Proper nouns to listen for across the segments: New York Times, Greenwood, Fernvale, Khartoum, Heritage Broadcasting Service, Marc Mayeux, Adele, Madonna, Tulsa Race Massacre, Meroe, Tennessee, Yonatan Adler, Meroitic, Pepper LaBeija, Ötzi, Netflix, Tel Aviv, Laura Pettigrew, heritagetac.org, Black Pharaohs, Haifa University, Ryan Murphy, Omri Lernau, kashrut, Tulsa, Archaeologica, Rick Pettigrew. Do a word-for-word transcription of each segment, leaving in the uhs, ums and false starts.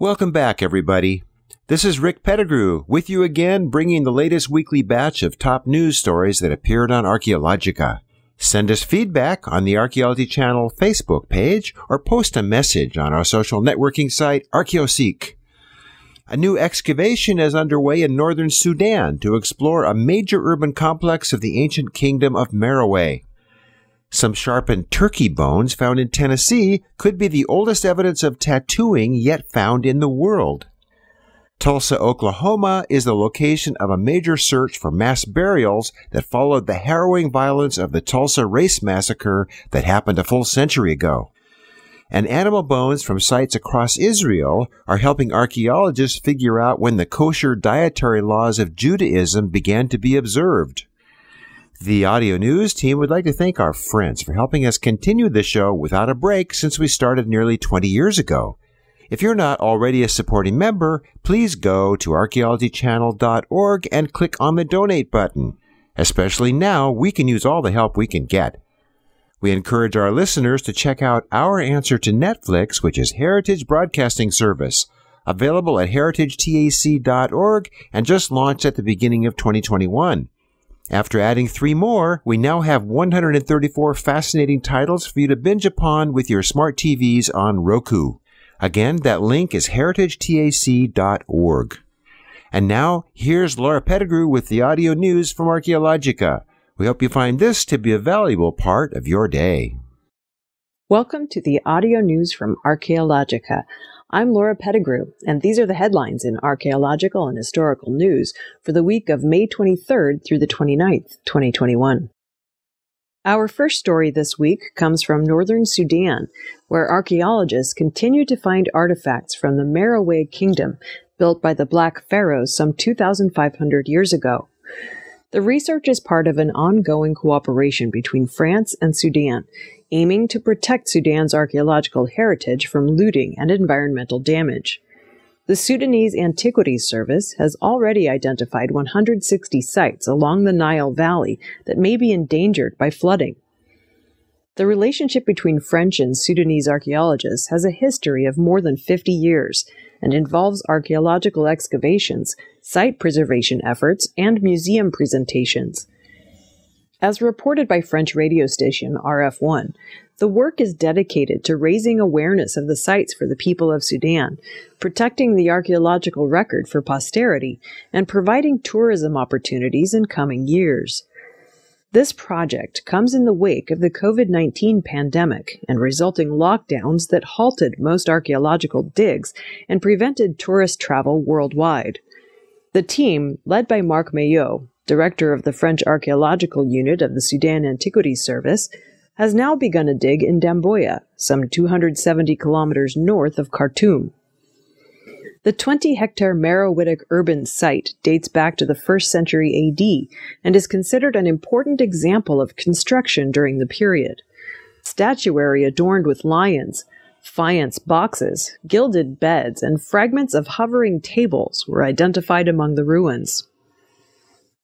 Welcome back, everybody. This is Rick Pettigrew with you again, bringing the latest weekly batch of top news stories that appeared on Archaeologica. Send us feedback on the Archaeology Channel Facebook page or post a message on our social networking site, Archaeoseq. A new excavation is underway in northern Sudan to explore a major urban complex of the ancient kingdom of Meroe. Some sharpened turkey bones found in Tennessee could be the oldest evidence of tattooing yet found in the world. Tulsa, Oklahoma is the location of a major search for mass burials that followed the harrowing violence of the Tulsa Race Massacre that happened a full century ago. And animal bones from sites across Israel are helping archaeologists figure out when the kosher dietary laws of Judaism began to be observed. The audio news team would like to thank our friends for helping us continue the show without a break since we started nearly twenty years ago. If you're not already a supporting member, please go to archaeology channel dot org and click on the donate button. Especially now, we can use all the help we can get. We encourage our listeners to check out our answer to Netflix, which is Heritage Broadcasting Service, available at heritage tac dot org and just launched at the beginning of twenty twenty-one. After adding three more, we now have one hundred thirty-four fascinating titles for you to binge upon with your smart T Vs on Roku. Again, that link is heritage tac dot org. And now, here's Laura Pettigrew with the audio news from Archaeologica. We hope you find this to be a valuable part of your day. Welcome to the audio news from Archaeologica. I'm Laura Pettigrew, and these are the headlines in Archaeological and Historical News for the week of May twenty-third through the twenty-ninth, twenty twenty-one. Our first story this week comes from northern Sudan, where archaeologists continue to find artifacts from the Meroe kingdom, built by the Black Pharaohs some two thousand five hundred years ago. The research is part of an ongoing cooperation between France and Sudan, aiming to protect Sudan's archaeological heritage from looting and environmental damage. The Sudanese Antiquities Service has already identified one hundred sixty sites along the Nile Valley that may be endangered by flooding. The relationship between French and Sudanese archaeologists has a history of more than fifty years and involves archaeological excavations, site preservation efforts, and museum presentations. As reported by French radio station R F one, the work is dedicated to raising awareness of the sites for the people of Sudan, protecting the archaeological record for posterity, and providing tourism opportunities in coming years. This project comes in the wake of the covid nineteen pandemic and resulting lockdowns that halted most archaeological digs and prevented tourist travel worldwide. The team, led by Marc Mayeux, director of the French Archaeological Unit of the Sudan Antiquities Service, has now begun a dig in Damboya, some two hundred seventy kilometers north of Khartoum. The twenty-hectare Meroitic urban site dates back to the first century A D and is considered an important example of construction during the period. Statuary adorned with lions, faience boxes, gilded beds, and fragments of hovering tables were identified among the ruins.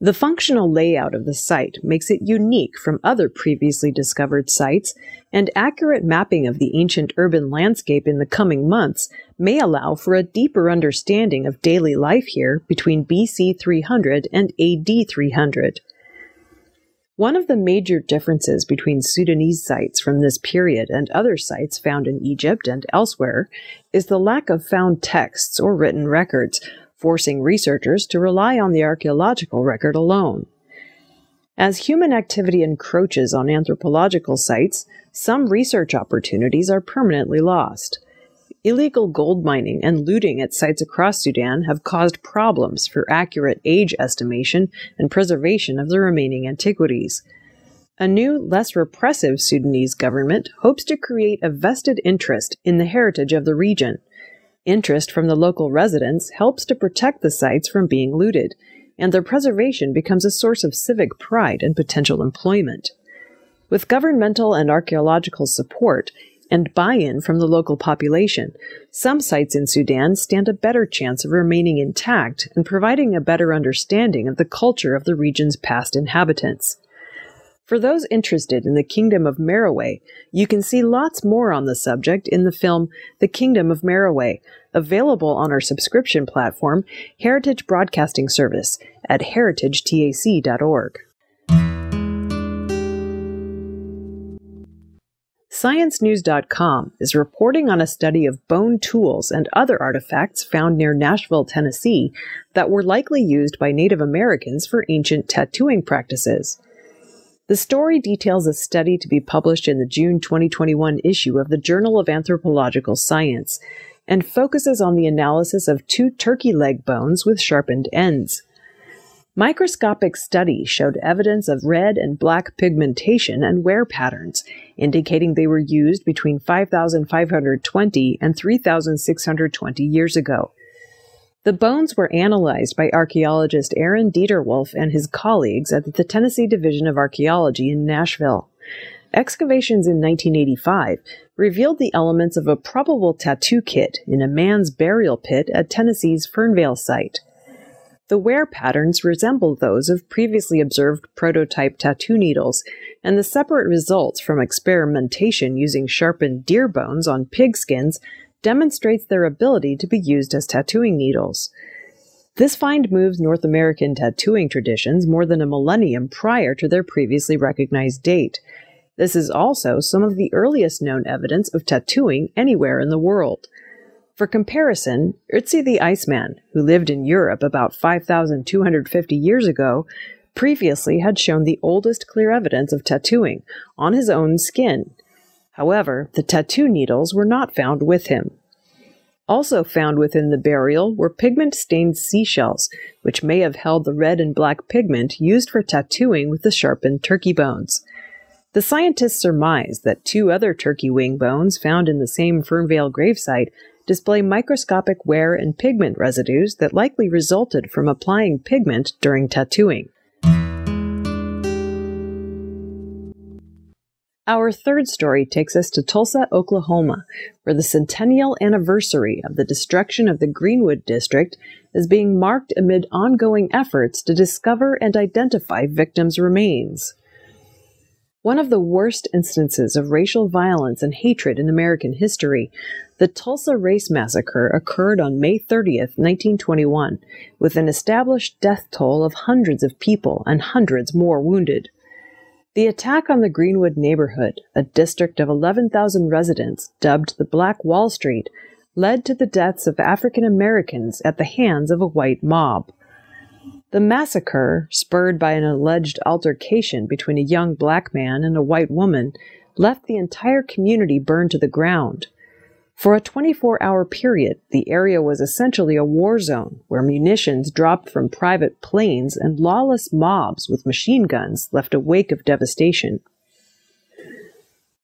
The functional layout of the site makes it unique from other previously discovered sites, and accurate mapping of the ancient urban landscape in the coming months may allow for a deeper understanding of daily life here between B C three hundred and A D three hundred. One of the major differences between Sudanese sites from this period and other sites found in Egypt and elsewhere is the lack of found texts or written records, forcing researchers to rely on the archaeological record alone. As human activity encroaches on anthropological sites, some research opportunities are permanently lost. Illegal gold mining and looting at sites across Sudan have caused problems for accurate age estimation and preservation of the remaining antiquities. A new, less repressive Sudanese government hopes to create a vested interest in the heritage of the region. Interest from the local residents helps to protect the sites from being looted, and their preservation becomes a source of civic pride and potential employment. With governmental and archaeological support and buy-in from the local population, some sites in Sudan stand a better chance of remaining intact and providing a better understanding of the culture of the region's past inhabitants. For those interested in the Kingdom of Meroe, you can see lots more on the subject in the film The Kingdom of Meroe, available on our subscription platform, Heritage Broadcasting Service, at heritage tac dot org. science news dot com is reporting on a study of bone tools and other artifacts found near Nashville, Tennessee, that were likely used by Native Americans for ancient tattooing practices. The story details a study to be published in the June twenty twenty-one issue of the Journal of Anthropological Science, and focuses on the analysis of two turkey leg bones with sharpened ends. Microscopic study showed evidence of red and black pigmentation and wear patterns, indicating they were used between five thousand five hundred twenty and three thousand six hundred twenty years ago. The bones were analyzed by archaeologist Aaron Dieterwolf and his colleagues at the Tennessee Division of Archaeology in Nashville. Excavations in nineteen eighty-five revealed the elements of a probable tattoo kit in a man's burial pit at Tennessee's Fernvale site. The wear patterns resemble those of previously observed prototype tattoo needles, and the separate results from experimentation using sharpened deer bones on pig skins demonstrates their ability to be used as tattooing needles. This find moves North American tattooing traditions more than a millennium prior to their previously recognized date. This is also some of the earliest known evidence of tattooing anywhere in the world. For comparison, Ötzi the Iceman, who lived in Europe about five thousand two hundred fifty years ago, previously had shown the oldest clear evidence of tattooing on his own skin. However, the tattoo needles were not found with him. Also found within the burial were pigment-stained seashells, which may have held the red and black pigment used for tattooing with the sharpened turkey bones. The scientists surmised that two other turkey wing bones found in the same Fernvale gravesite display microscopic wear and pigment residues that likely resulted from applying pigment during tattooing. Our third story takes us to Tulsa, Oklahoma, where the centennial anniversary of the destruction of the Greenwood district is being marked amid ongoing efforts to discover and identify victims' remains. One of the worst instances of racial violence and hatred in American history, the Tulsa Race Massacre, occurred on May thirtieth, nineteen twenty-one, with an established death toll of hundreds of people and hundreds more wounded. The attack on the Greenwood neighborhood, a district of eleven thousand residents dubbed the Black Wall Street, led to the deaths of African Americans at the hands of a white mob. The massacre, spurred by an alleged altercation between a young black man and a white woman, left the entire community burned to the ground. For a twenty-four hour period, the area was essentially a war zone, where munitions dropped from private planes and lawless mobs with machine guns left a wake of devastation.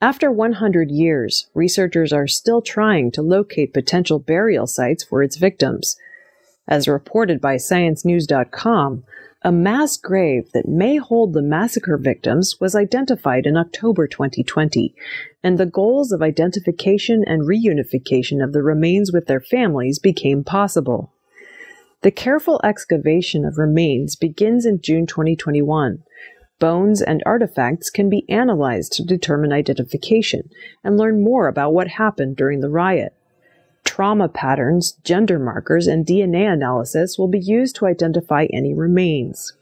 After one hundred years, researchers are still trying to locate potential burial sites for its victims. As reported by science news dot com, a mass grave that may hold the massacre victims was identified in October twenty twenty, and the goals of identification and reunification of the remains with their families became possible. The careful excavation of remains begins in June twenty twenty-one. Bones and artifacts can be analyzed to determine identification and learn more about what happened during the riot. Trauma patterns, gender markers, and D N A analysis will be used to identify any remains.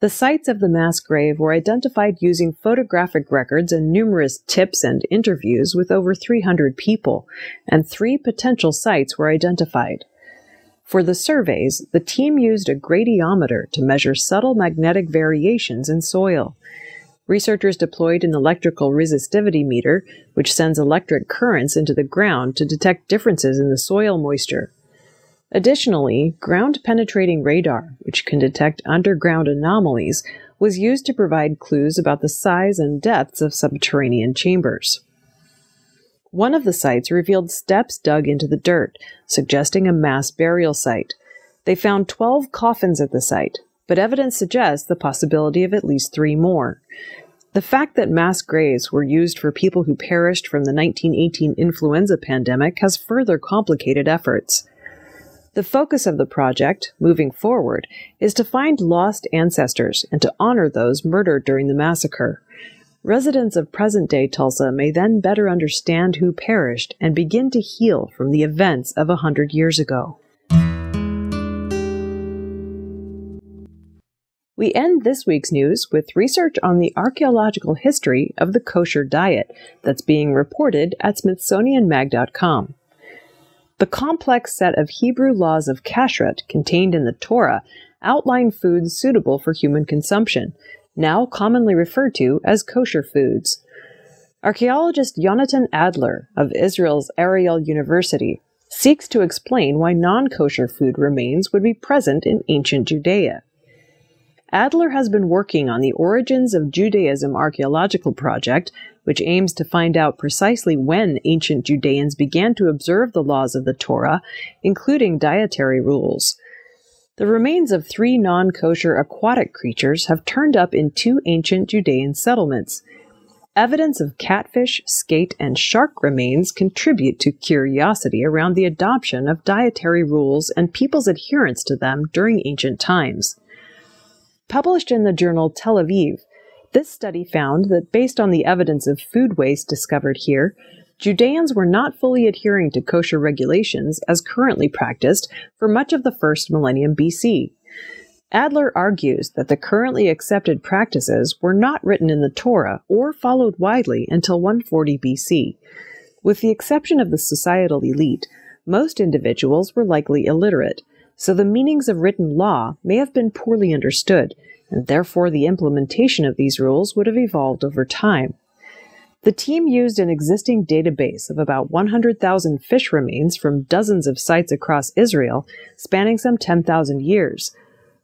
The sites of the mass grave were identified using photographic records and numerous tips and interviews with over three hundred people, and three potential sites were identified. For the surveys, the team used a gradiometer to measure subtle magnetic variations in soil. Researchers deployed an electrical resistivity meter, which sends electric currents into the ground to detect differences in the soil moisture. Additionally, ground-penetrating radar, which can detect underground anomalies, was used to provide clues about the size and depths of subterranean chambers. One of the sites revealed steps dug into the dirt, suggesting a mass burial site. They found twelve coffins at the site, but evidence suggests the possibility of at least three more. The fact that mass graves were used for people who perished from the nineteen eighteen influenza pandemic has further complicated efforts. The focus of the project, moving forward, is to find lost ancestors and to honor those murdered during the massacre. Residents of present-day Tulsa may then better understand who perished and begin to heal from the events of a hundred years ago. We end this week's news with research on the archaeological history of the kosher diet that's being reported at Smithsonian Mag dot com. The complex set of Hebrew laws of kashrut contained in the Torah outline foods suitable for human consumption, now commonly referred to as kosher foods. Archaeologist Yonatan Adler of Israel's Ariel University seeks to explain why non-kosher food remains would be present in ancient Judea. Adler has been working on the Origins of Judaism Archaeological Project, which aims to find out precisely when ancient Judeans began to observe the laws of the Torah, including dietary rules. The remains of three non-kosher aquatic creatures have turned up in two ancient Judean settlements. Evidence of catfish, skate, and shark remains contribute to curiosity around the adoption of dietary rules and people's adherence to them during ancient times. Published in the journal Tel Aviv, this study found that based on the evidence of food waste discovered here, Judeans were not fully adhering to kosher regulations as currently practiced for much of the first millennium B C. Adler argues that the currently accepted practices were not written in the Torah or followed widely until one forty B C. With the exception of the societal elite, most individuals were likely illiterate, so the meanings of written law may have been poorly understood, and therefore the implementation of these rules would have evolved over time. The team used an existing database of about one hundred thousand fish remains from dozens of sites across Israel, spanning some ten thousand years.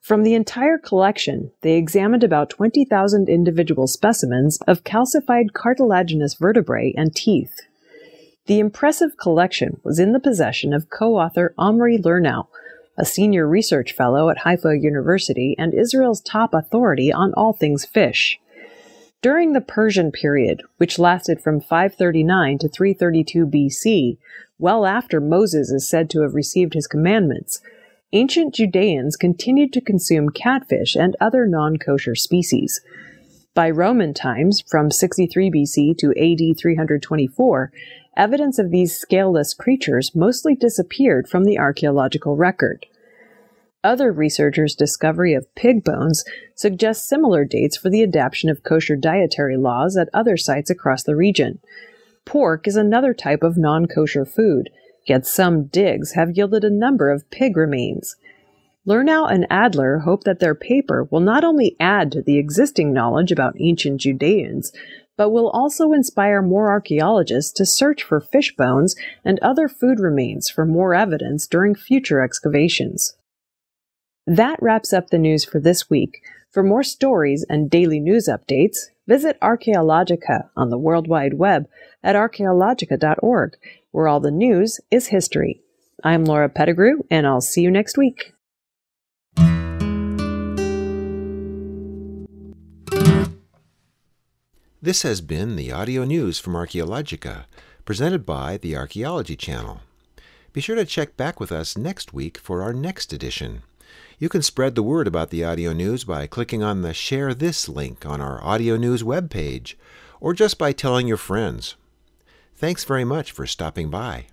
From the entire collection, they examined about twenty thousand individual specimens of calcified cartilaginous vertebrae and teeth. The impressive collection was in the possession of co-author Omri Lernau, a senior research fellow at Haifa University and Israel's top authority on all things fish. During the Persian period, which lasted from five thirty-nine to three thirty-two B C, well after Moses is said to have received his commandments, ancient Judeans continued to consume catfish and other non-kosher species. By Roman times, from sixty-three B C to A D three twenty-four, evidence of these scaleless creatures mostly disappeared from the archaeological record. Other researchers' discovery of pig bones suggests similar dates for the adoption of kosher dietary laws at other sites across the region. Pork is another type of non-kosher food, yet some digs have yielded a number of pig remains. Lernau and Adler hope that their paper will not only add to the existing knowledge about ancient Judeans, but will also inspire more archaeologists to search for fish bones and other food remains for more evidence during future excavations. That wraps up the news for this week. For more stories and daily news updates, visit Archaeologica on the World Wide Web at archaeologica dot org, where all the news is history. I'm Laura Pettigrew, and I'll see you next week. This has been the audio news from Archaeologica, presented by the Archaeology Channel. Be sure to check back with us next week for our next edition. You can spread the word about the audio news by clicking on the Share This link on our audio news webpage, or just by telling your friends. Thanks very much for stopping by.